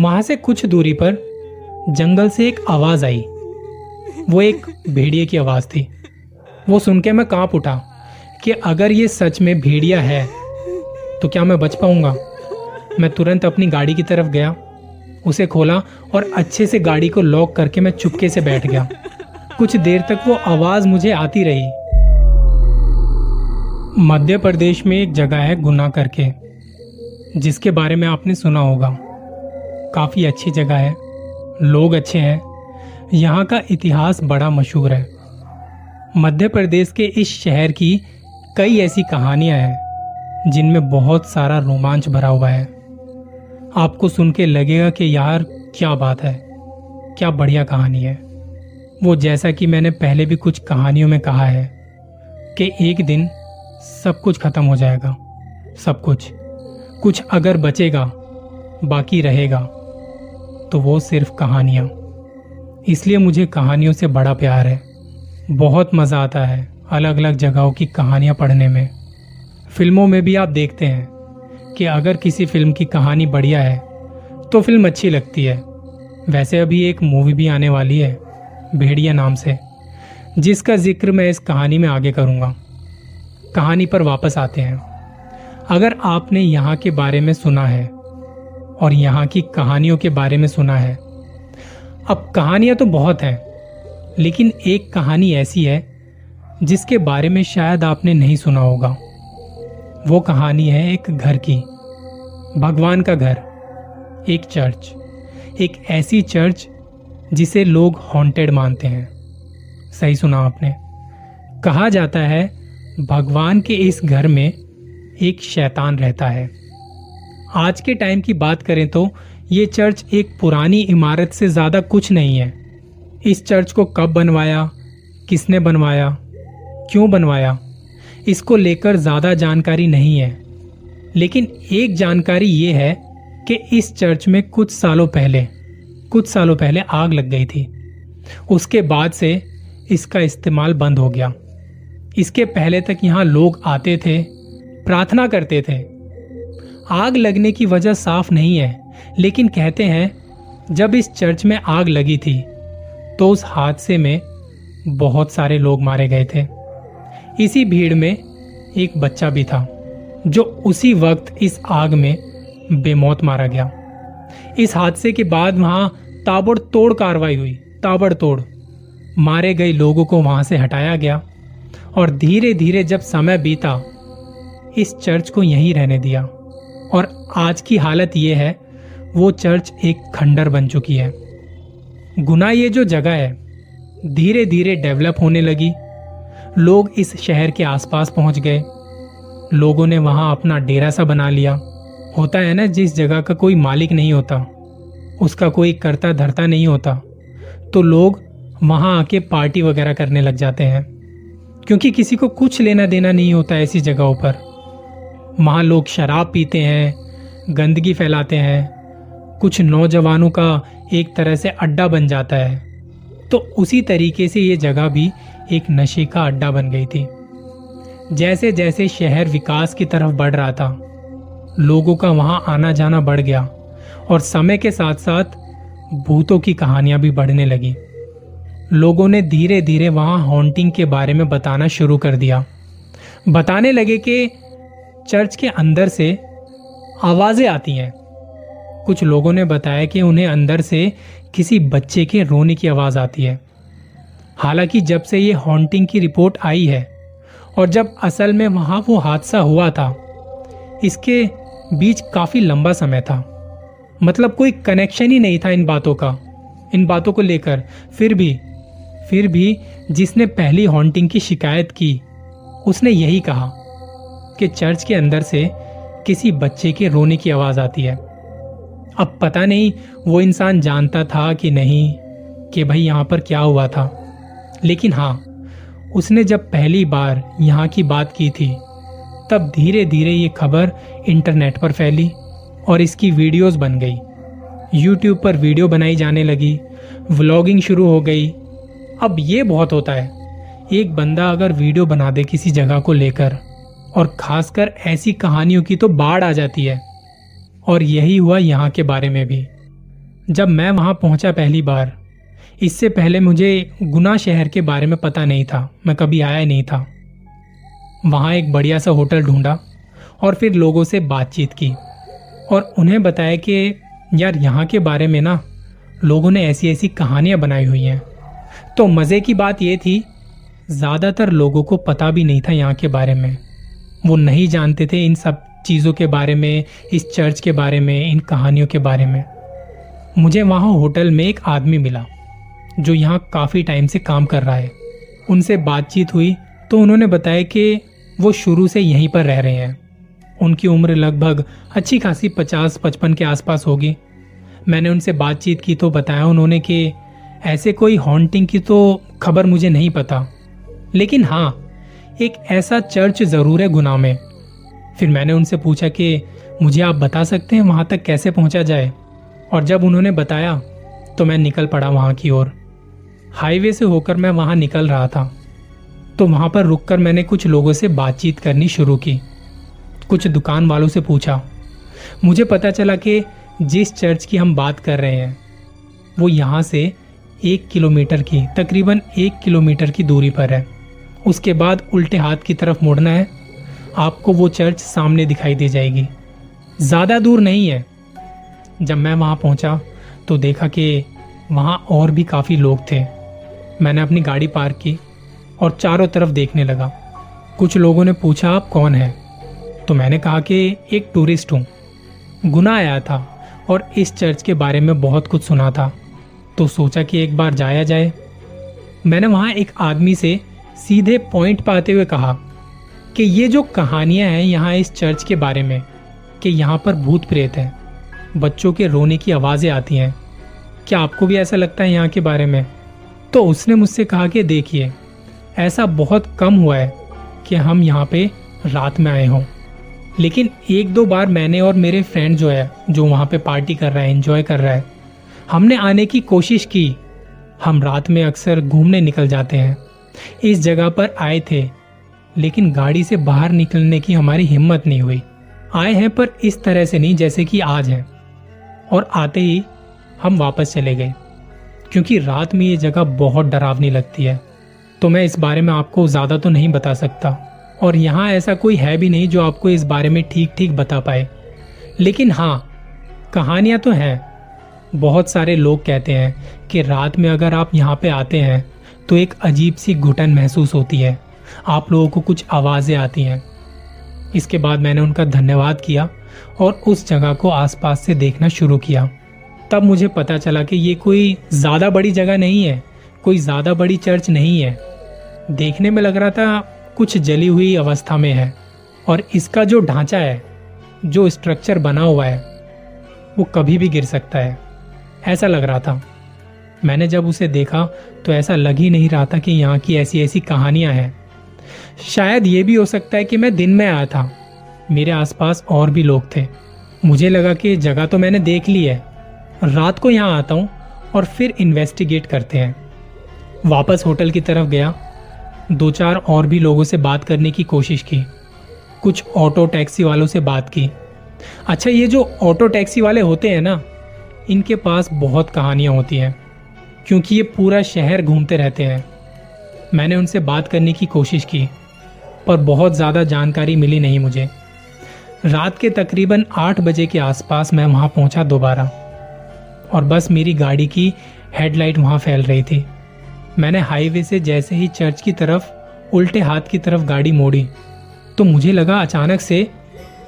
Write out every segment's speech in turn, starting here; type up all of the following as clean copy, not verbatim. वहाँ से कुछ दूरी पर जंगल से एक आवाज़ आई। वो एक भेड़िए की आवाज़ थी। वो सुन के मैं काँप उठा कि अगर ये सच में भेड़िया है तो क्या मैं बच पाऊँगा। मैं तुरंत अपनी गाड़ी की तरफ गया, उसे खोला और अच्छे से गाड़ी को लॉक करके मैं चुपके से बैठ गया। कुछ देर तक वो आवाज़ मुझे आती रही। मध्य प्रदेश में एक जगह है गुना करके, जिसके बारे में आपने सुना होगा। काफ़ी अच्छी जगह है, लोग अच्छे हैं, यहाँ का इतिहास बड़ा मशहूर है। मध्य प्रदेश के इस शहर की कई ऐसी कहानियाँ हैं जिनमें बहुत सारा रोमांच भरा हुआ है। आपको सुन के लगेगा कि यार क्या बात है, क्या बढ़िया कहानी है। वो जैसा कि मैंने पहले भी कुछ कहानियों में कहा है कि एक दिन सब कुछ ख़त्म हो जाएगा, सब कुछ अगर बचेगा, बाकी रहेगा तो वो सिर्फ कहानियाँ। इसलिए मुझे कहानियों से बड़ा प्यार है। बहुत मज़ा आता है अलग अलग जगहों की कहानियाँ पढ़ने में। फिल्मों में भी आप देखते हैं कि अगर किसी फिल्म की कहानी बढ़िया है तो फिल्म अच्छी लगती है। वैसे अभी एक मूवी भी आने वाली है भेड़िया नाम से, जिसका जिक्र मैं इस कहानी में आगे करूँगा। कहानी पर वापस आते हैं। अगर आपने यहाँ के बारे में सुना है और यहाँ की कहानियों के बारे में सुना है, अब कहानियाँ तो बहुत हैं, लेकिन एक कहानी ऐसी है जिसके बारे में शायद आपने नहीं सुना होगा। वो कहानी है एक घर की, भगवान का घर, एक चर्च, एक ऐसी चर्च जिसे लोग हॉन्टेड मानते हैं। सही सुना आपने। कहा जाता है भगवान के इस घर में एक शैतान रहता है। आज के टाइम की बात करें तो ये चर्च एक पुरानी इमारत से ज़्यादा कुछ नहीं है। इस चर्च को कब बनवाया, किसने बनवाया, क्यों बनवाया, इसको लेकर ज़्यादा जानकारी नहीं है। लेकिन एक जानकारी ये है कि इस चर्च में कुछ सालों पहले आग लग गई थी। उसके बाद से इसका इस्तेमाल बंद हो गया। इसके पहले तक यहाँ लोग आते थे, प्रार्थना करते थे। आग लगने की वजह साफ नहीं है, लेकिन कहते हैं जब इस चर्च में आग लगी थी तो उस हादसे में बहुत सारे लोग मारे गए थे। इसी भीड़ में एक बच्चा भी था जो उसी वक्त इस आग में बेमौत मारा गया। इस हादसे के बाद वहाँ ताबड़तोड़ कार्रवाई हुई, ताबड़तोड़। मारे गए लोगों को वहाँ से हटाया गया और धीरे धीरे जब समय बीता इस चर्च को यहीं रहने दिया। और आज की हालत ये है, वो चर्च एक खंडर बन चुकी है। गुना ये जो जगह है धीरे धीरे डेवलप होने लगी। लोग इस शहर के आसपास पहुंच गए, लोगों ने वहां अपना डेरा सा बना लिया। होता है ना, जिस जगह का कोई मालिक नहीं होता, उसका कोई करता धरता नहीं होता, तो लोग वहां आके पार्टी वगैरह करने लग जाते हैं, क्योंकि किसी को कुछ लेना देना नहीं होता ऐसी जगहों पर। वहाँ लोग शराब पीते हैं, गंदगी फैलाते हैं, कुछ नौजवानों का एक तरह से अड्डा बन जाता है। तो उसी तरीके से ये जगह भी एक नशे का अड्डा बन गई थी। जैसे जैसे शहर विकास की तरफ बढ़ रहा था, लोगों का वहाँ आना जाना बढ़ गया और समय के साथ साथ भूतों की कहानियाँ भी बढ़ने लगीं। लोगों ने धीरे धीरे वहाँ हॉन्टिंग के बारे में बताना शुरू कर दिया। बताने लगे कि चर्च के अंदर से आवाज़ें आती हैं। कुछ लोगों ने बताया कि उन्हें अंदर से किसी बच्चे के रोने की आवाज़ आती है। हालांकि जब से ये हॉन्टिंग की रिपोर्ट आई है और जब असल में वहाँ वो हादसा हुआ था, इसके बीच काफ़ी लंबा समय था। मतलब कोई कनेक्शन ही नहीं था इन बातों को लेकर। फिर भी जिसने पहली हॉन्टिंग की शिकायत की उसने यही कहा कि चर्च के अंदर से किसी बच्चे के रोने की आवाज़ आती है। अब पता नहीं वो इंसान जानता था कि नहीं कि भाई यहाँ पर क्या हुआ था, लेकिन हाँ, उसने जब पहली बार यहाँ की बात की थी तब धीरे धीरे ये खबर इंटरनेट पर फैली और इसकी वीडियोस बन गई। यूट्यूब पर वीडियो बनाई जाने लगी, व्लॉगिंग शुरू हो गई। अब ये बहुत होता है, एक बंदा अगर वीडियो बना दे किसी जगह को लेकर, और खासकर ऐसी कहानियों की तो बाढ़ आ जाती है। और यही हुआ यहाँ के बारे में भी। जब मैं वहाँ पहुँचा पहली बार। इससे पहले मुझे गुना शहर के बारे में पता नहीं था, मैं कभी आया नहीं था। वहाँ एक बढ़िया सा होटल ढूंढा और फिर लोगों से बातचीत की और उन्हें बताया कि यार यहाँ के बारे में ना लोगों ने ऐसी ऐसी कहानियाँ बनाई हुई हैं। तो मज़े की बात ये थी, ज़्यादातर लोगों को पता भी नहीं था यहाँ के बारे में। वो नहीं जानते थे इन सब चीज़ों के बारे में, इस चर्च के बारे में, इन कहानियों के बारे में। मुझे वहाँ होटल में एक आदमी मिला जो यहाँ काफ़ी टाइम से काम कर रहा है। उनसे बातचीत हुई तो उन्होंने बताया कि वो शुरू से यहीं पर रह रहे हैं। उनकी उम्र लगभग अच्छी खासी 50-55 के आसपास होगी। मैंने उनसे बातचीत की तो बताया उन्होंने कि ऐसे कोई हॉन्टिंग की तो खबर मुझे नहीं पता, लेकिन हाँ एक ऐसा चर्च ज़रूर है गुना में। फिर मैंने उनसे पूछा कि मुझे आप बता सकते हैं वहाँ तक कैसे पहुँचा जाए, और जब उन्होंने बताया तो मैं निकल पड़ा वहाँ की ओर। हाईवे से होकर मैं वहाँ निकल रहा था तो वहाँ पर रुककर मैंने कुछ लोगों से बातचीत करनी शुरू की, कुछ दुकान वालों से पूछा। मुझे पता चला कि जिस चर्च की हम बात कर रहे हैं वो यहाँ से 1 किलोमीटर की, तकरीबन 1 किलोमीटर की दूरी पर है। उसके बाद उल्टे हाथ की तरफ मुड़ना है, आपको वो चर्च सामने दिखाई दे जाएगी, ज़्यादा दूर नहीं है। जब मैं वहाँ पहुँचा तो देखा कि वहाँ और भी काफ़ी लोग थे। मैंने अपनी गाड़ी पार्क की और चारों तरफ देखने लगा। कुछ लोगों ने पूछा आप कौन हैं, तो मैंने कहा कि एक टूरिस्ट हूँ, गुना आया था और इस चर्च के बारे में बहुत कुछ सुना था तो सोचा कि एक बार जाया जाए। मैंने वहाँ एक आदमी से सीधे पॉइंट पाते हुए कहा कि ये जो कहानियाँ हैं यहाँ इस चर्च के बारे में कि यहाँ पर भूत प्रेत हैं, बच्चों के रोने की आवाज़ें आती हैं, क्या आपको भी ऐसा लगता है यहाँ के बारे में? तो उसने मुझसे कहा कि देखिए ऐसा बहुत कम हुआ है कि हम यहाँ पे रात में आए हों, लेकिन 1-2 बार मैंने और मेरे फ्रेंड जो है जो वहाँ पे पार्टी कर रहा है, एंजॉय कर रहा है, हमने आने की कोशिश की। हम रात में अक्सर घूमने निकल जाते हैं, इस जगह पर आए थे लेकिन गाड़ी से बाहर निकलने की हमारी हिम्मत नहीं हुई। आए हैं पर इस तरह से नहीं जैसे कि आज है, और आते ही हम वापस चले गए क्योंकि रात में ये जगह बहुत डरावनी लगती है। तो मैं इस बारे में आपको ज़्यादा तो नहीं बता सकता और यहाँ ऐसा कोई है भी नहीं जो आपको इस बारे में ठीक ठीक बता पाए, लेकिन हाँ कहानियाँ तो हैं। बहुत सारे लोग कहते हैं कि रात में अगर आप यहाँ पे आते हैं तो एक अजीब सी घुटन महसूस होती है, आप लोगों को कुछ आवाज़ें आती हैं। इसके बाद मैंने उनका धन्यवाद किया और उस जगह को आसपास से देखना शुरू किया। तब मुझे पता चला कि ये कोई ज़्यादा बड़ी जगह नहीं है, कोई ज़्यादा बड़ी चर्च नहीं है। देखने में लग रहा था कुछ जली हुई अवस्था में है और इसका जो ढांचा है, जो स्ट्रक्चर बना हुआ है, वो कभी भी गिर सकता है, ऐसा लग रहा था। मैंने जब उसे देखा तो ऐसा लग ही नहीं रहा था कि यहाँ की ऐसी ऐसी कहानियाँ हैं। शायद ये भी हो सकता है कि मैं दिन में आया था, मेरे आसपास और भी लोग थे। मुझे लगा कि जगह तो मैंने देख ली है, रात को यहाँ आता हूँ और फिर इन्वेस्टिगेट करते हैं। वापस होटल की तरफ गया, 2-4 और भी लोगों से बात करने की कोशिश की, कुछ ऑटो टैक्सी वालों से बात की। अच्छा, ये जो ऑटो टैक्सी वाले होते हैं ना, इनके पास बहुत कहानियाँ होती हैं क्योंकि ये पूरा शहर घूमते रहते हैं। मैंने उनसे बात करने की कोशिश की पर बहुत ज़्यादा जानकारी मिली नहीं मुझे। रात के तकरीबन 8 बजे के आसपास मैं वहाँ पहुँचा दोबारा और बस मेरी गाड़ी की हेडलाइट वहाँ फैल रही थी। मैंने हाईवे से जैसे ही चर्च की तरफ उल्टे हाथ की तरफ गाड़ी मोड़ी तो मुझे लगा अचानक से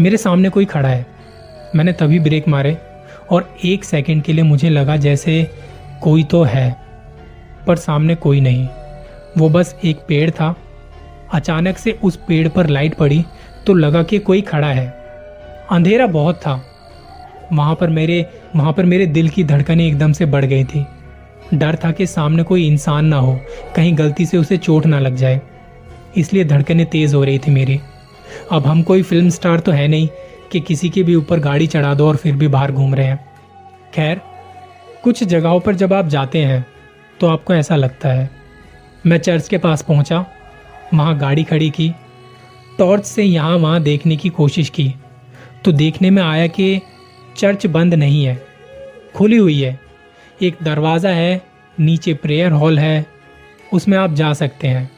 मेरे सामने कोई खड़ा है। मैंने तभी ब्रेक मारे और 1 सेकंड के लिए मुझे लगा जैसे कोई तो है, पर सामने कोई नहीं, वो बस एक पेड़ था। अचानक से उस पेड़ पर लाइट पड़ी तो लगा कि कोई खड़ा है। अंधेरा बहुत था वहाँ पर मेरे दिल की धड़कनें एकदम से बढ़ गई थी। डर था कि सामने कोई इंसान ना हो, कहीं गलती से उसे चोट ना लग जाए, इसलिए धड़कनें तेज़ हो रही थी मेरी। अब हम कोई फिल्म स्टार तो है नहीं कि किसी के भी ऊपर गाड़ी चढ़ा दो और फिर भी बाहर घूम रहे हैं। खैर, कुछ जगहों पर जब आप जाते हैं तो आपको ऐसा लगता है। मैं चर्च के पास पहुंचा, वहाँ गाड़ी खड़ी की, टॉर्च से यहाँ वहाँ देखने की कोशिश की तो देखने में आया कि चर्च बंद नहीं है, खुली हुई है, एक दरवाज़ा है, नीचे प्रेयर हॉल है, उसमें आप जा सकते हैं।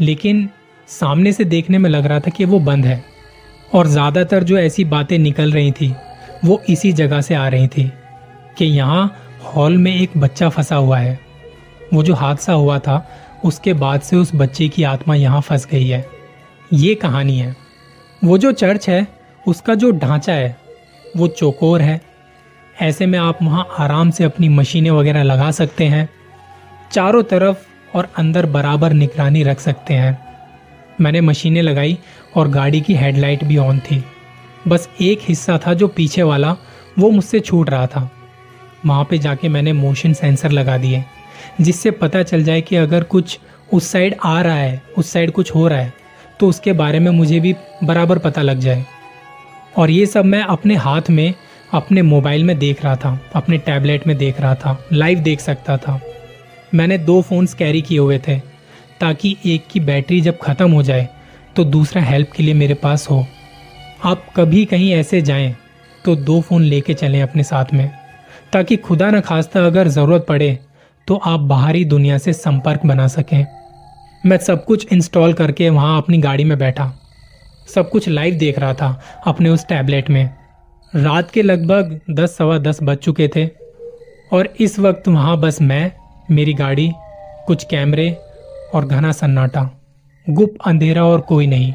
लेकिन सामने से देखने में लग रहा था कि वो बंद है और ज़्यादातर जो ऐसी बातें निकल रही थी वो इसी जगह से आ रही थी कि यहाँ हॉल में एक बच्चा फंसा हुआ है। वो जो हादसा हुआ था उसके बाद से उस बच्चे की आत्मा यहाँ फंस गई है। ये कहानी है। वो जो चर्च है उसका जो ढांचा है वो चौकोर है, ऐसे में आप वहाँ आराम से अपनी मशीनें वगैरह लगा सकते हैं चारों तरफ और अंदर बराबर निगरानी रख सकते हैं। मैंने मशीनें लगाई और गाड़ी की हेडलाइट भी ऑन थी। बस एक हिस्सा था जो पीछे वाला, वो मुझसे छूट रहा था। वहाँ पे जाके मैंने मोशन सेंसर लगा दिए जिससे पता चल जाए कि अगर कुछ उस साइड आ रहा है, उस साइड कुछ हो रहा है तो उसके बारे में मुझे भी बराबर पता लग जाए। और ये सब मैं अपने हाथ में, अपने मोबाइल में देख रहा था, अपने टैबलेट में देख रहा था, लाइव देख सकता था। मैंने 2 फ़ोन्स कैरी किए हुए थे ताकि एक की बैटरी जब ख़त्म हो जाए तो दूसरा हेल्प के लिए मेरे पास हो। आप कभी कहीं ऐसे जाएं तो 2 फ़ोन लेके चलें अपने साथ में, ताकि खुदा न खास्ता अगर ज़रूरत पड़े तो आप बाहरी दुनिया से संपर्क बना सकें। मैं सब कुछ इंस्टॉल करके वहाँ अपनी गाड़ी में बैठा, सब कुछ लाइव देख रहा था अपने उस टैबलेट में। रात के लगभग 10, सवा 10 बज चुके थे और इस वक्त वहाँ बस मैं, मेरी गाड़ी, कुछ कैमरे और घना सन्नाटा, गुप अंधेरा और कोई नहीं।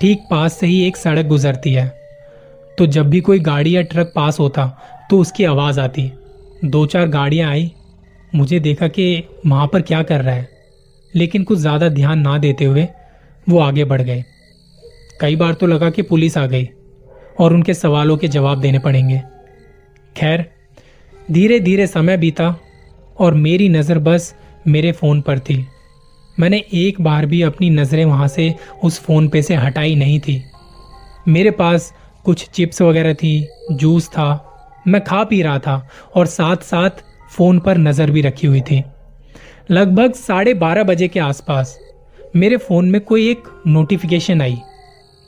ठीक पास से ही एक सड़क गुजरती है तो जब भी कोई गाड़ी या ट्रक पास होता तो उसकी आवाज़ आती। 2-4 गाड़ियाँ आई, मुझे देखा कि वहाँ पर क्या कर रहा है, लेकिन कुछ ज़्यादा ध्यान ना देते हुए वो आगे बढ़ गए। कई बार तो लगा कि पुलिस आ गई और उनके सवालों के जवाब देने पड़ेंगे। खैर, धीरे धीरे समय बीता और मेरी नज़र बस मेरे फ़ोन पर थी। मैंने एक बार भी अपनी नज़रें वहाँ से उस फ़ोन पे से हटाई नहीं थी। मेरे पास कुछ चिप्स वगैरह थी, जूस था, मैं खा पी रहा था और साथ साथ फ़ोन पर नज़र भी रखी हुई थी। लगभग 12:30 बजे के आसपास मेरे फ़ोन में कोई एक नोटिफिकेशन आई,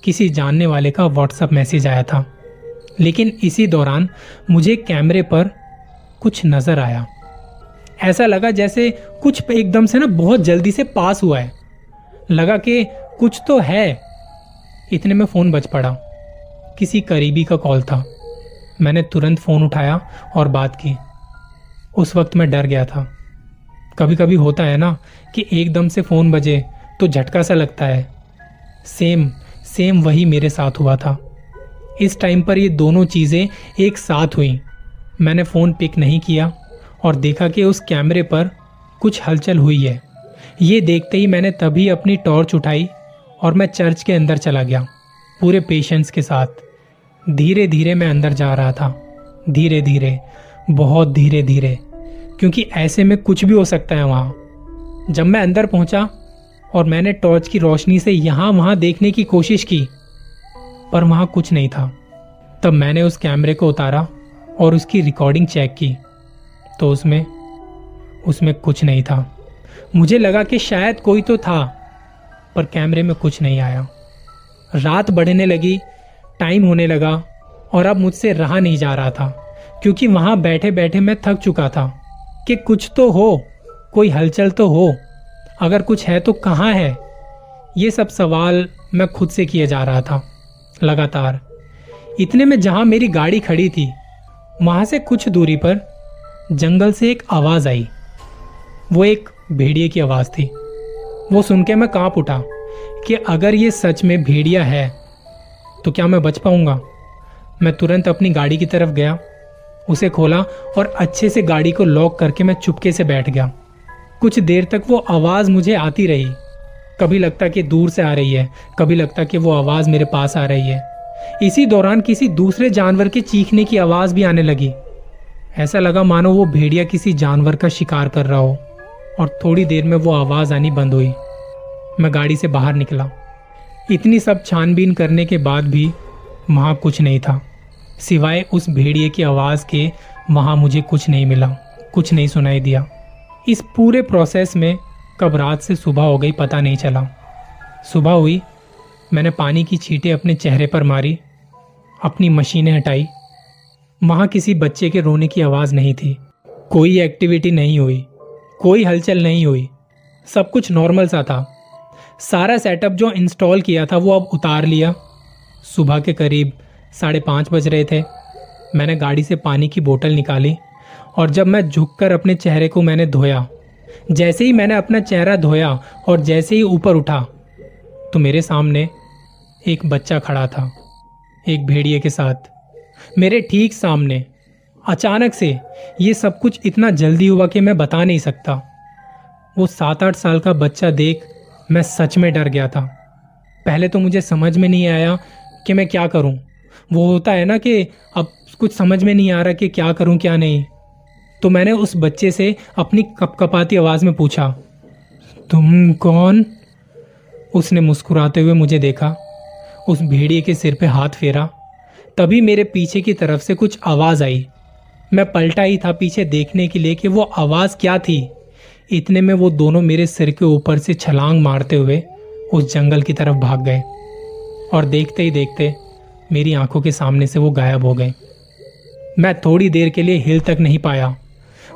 किसी जानने वाले का व्हाट्सएप मैसेज आया था। लेकिन इसी दौरान मुझे कैमरे पर कुछ नज़र आया। ऐसा लगा जैसे कुछ एकदम से ना बहुत जल्दी से पास हुआ है, लगा कि कुछ तो है। इतने में फ़ोन बज पड़ा, किसी करीबी का कॉल था। मैंने तुरंत फ़ोन उठाया और बात की। उस वक्त मैं डर गया था। कभी कभी होता है ना कि एकदम से फ़ोन बजे तो झटका सा लगता है। सेम वही मेरे साथ हुआ था। इस टाइम पर ये दोनों चीज़ें एक साथ हुई। मैंने फ़ोन पिक नहीं किया और देखा कि उस कैमरे पर कुछ हलचल हुई है। ये देखते ही मैंने तभी अपनी टॉर्च उठाई और मैं चर्च के अंदर चला गया, पूरे पेशेंस के साथ। धीरे धीरे मैं अंदर जा रहा था, धीरे धीरे, बहुत धीरे धीरे, क्योंकि ऐसे में कुछ भी हो सकता है वहाँ। जब मैं अंदर पहुँचा और मैंने टॉर्च की रोशनी से यहाँ वहाँ देखने की कोशिश की पर वहाँ कुछ नहीं था। तब मैंने उस कैमरे को उतारा और उसकी रिकॉर्डिंग चेक की तो उसमें कुछ नहीं था। मुझे लगा कि शायद कोई तो था पर कैमरे में कुछ नहीं आया। रात बढ़ने लगी, टाइम होने लगा और अब मुझसे रहा नहीं जा रहा था, क्योंकि वहाँ बैठे बैठे मैं थक चुका था कि कुछ तो हो, कोई हलचल तो हो, अगर कुछ है तो कहाँ है। ये सब सवाल मैं खुद से किए जा रहा था लगातार। इतने में जहाँ मेरी गाड़ी खड़ी थी वहाँ से कुछ दूरी पर जंगल से एक आवाज़ आई। वो एक भेड़िए की आवाज़ थी। वो सुन के मैं काँप उठा कि अगर ये सच में भेड़िया है तो क्या मैं बच पाऊँगा। मैं तुरंत अपनी गाड़ी की तरफ गया, उसे खोला और अच्छे से गाड़ी को लॉक करके मैं चुपके से बैठ गया। कुछ देर तक वो आवाज़ मुझे आती रही। कभी लगता कि दूर से आ रही है, कभी लगता कि वो आवाज़ मेरे पास आ रही है। इसी दौरान किसी दूसरे जानवर के चीखने की आवाज़ भी आने लगी। ऐसा लगा मानो वो भेड़िया किसी जानवर का शिकार कर रहा हो। और थोड़ी देर में वो आवाज़ आनी बंद हुई। मैं गाड़ी से बाहर निकला। इतनी सब छानबीन करने के बाद भी वहाँ कुछ नहीं था, सिवाय उस भेड़िए की आवाज़ के। वहाँ मुझे कुछ नहीं मिला, कुछ नहीं सुनाई दिया। इस पूरे प्रोसेस में कब रात से सुबह हो गई पता नहीं चला। सुबह हुई, मैंने पानी की छींटें अपने चेहरे पर मारी, अपनी मशीनें हटाई। वहाँ किसी बच्चे के रोने की आवाज़ नहीं थी। कोई एक्टिविटी नहीं हुई, कोई हलचल नहीं हुई, सब कुछ नॉर्मल सा था। सारा सेटअप जो इंस्टॉल किया था वो अब उतार लिया। सुबह के करीब 5:30 बज रहे थे। मैंने गाड़ी से पानी की बोतल निकाली और जब मैं झुककर अपने चेहरे को मैंने धोया, जैसे ही मैंने अपना चेहरा धोया और जैसे ही ऊपर उठा तो मेरे सामने एक बच्चा खड़ा था, एक भेड़िए के साथ, मेरे ठीक सामने। अचानक से ये सब कुछ इतना जल्दी हुआ कि मैं बता नहीं सकता। वो 7-8 साल का बच्चा देख मैं सच में डर गया था। पहले तो मुझे समझ में नहीं आया कि मैं क्या करूं। वो होता है ना कि अब कुछ समझ में नहीं आ रहा कि क्या करूं क्या नहीं। तो मैंने उस बच्चे से अपनी कपकपाती आवाज़ में पूछा, तुम कौन? उसने मुस्कुराते हुए मुझे देखा, उस भेड़िए के सिर पे हाथ फेरा। तभी मेरे पीछे की तरफ से कुछ आवाज़ आई। मैं पलटा ही था पीछे देखने के लिए कि वो आवाज़ क्या थी। इतने में वो दोनों मेरे सिर के ऊपर से छलांग मारते हुए उस जंगल की तरफ भाग गए और देखते ही देखते मेरी आंखों के सामने से वो गायब हो गए। मैं थोड़ी देर के लिए हिल तक नहीं पाया,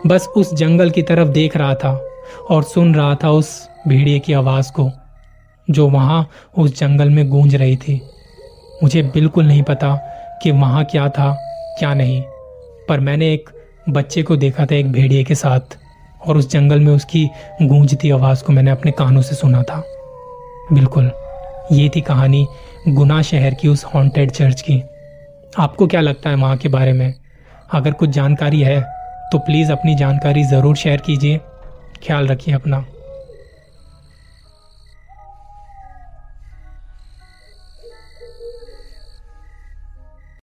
बस उस जंगल की तरफ देख रहा था और सुन रहा था उस भेड़िए की आवाज़ को जो वहाँ उस जंगल में गूंज रही थी। मुझे बिल्कुल नहीं पता कि वहाँ क्या था क्या नहीं, पर मैंने एक बच्चे को देखा था एक भेड़िए के साथ और उस जंगल में उसकी गूंजती आवाज़ को मैंने अपने कानों से सुना था। बिल्कुल, ये थी कहानी गुना शहर की उस हॉन्टेड चर्च की। आपको क्या लगता है वहाँ के बारे में? अगर कुछ जानकारी है तो प्लीज़ अपनी जानकारी ज़रूर शेयर कीजिए। ख्याल रखिए अपना।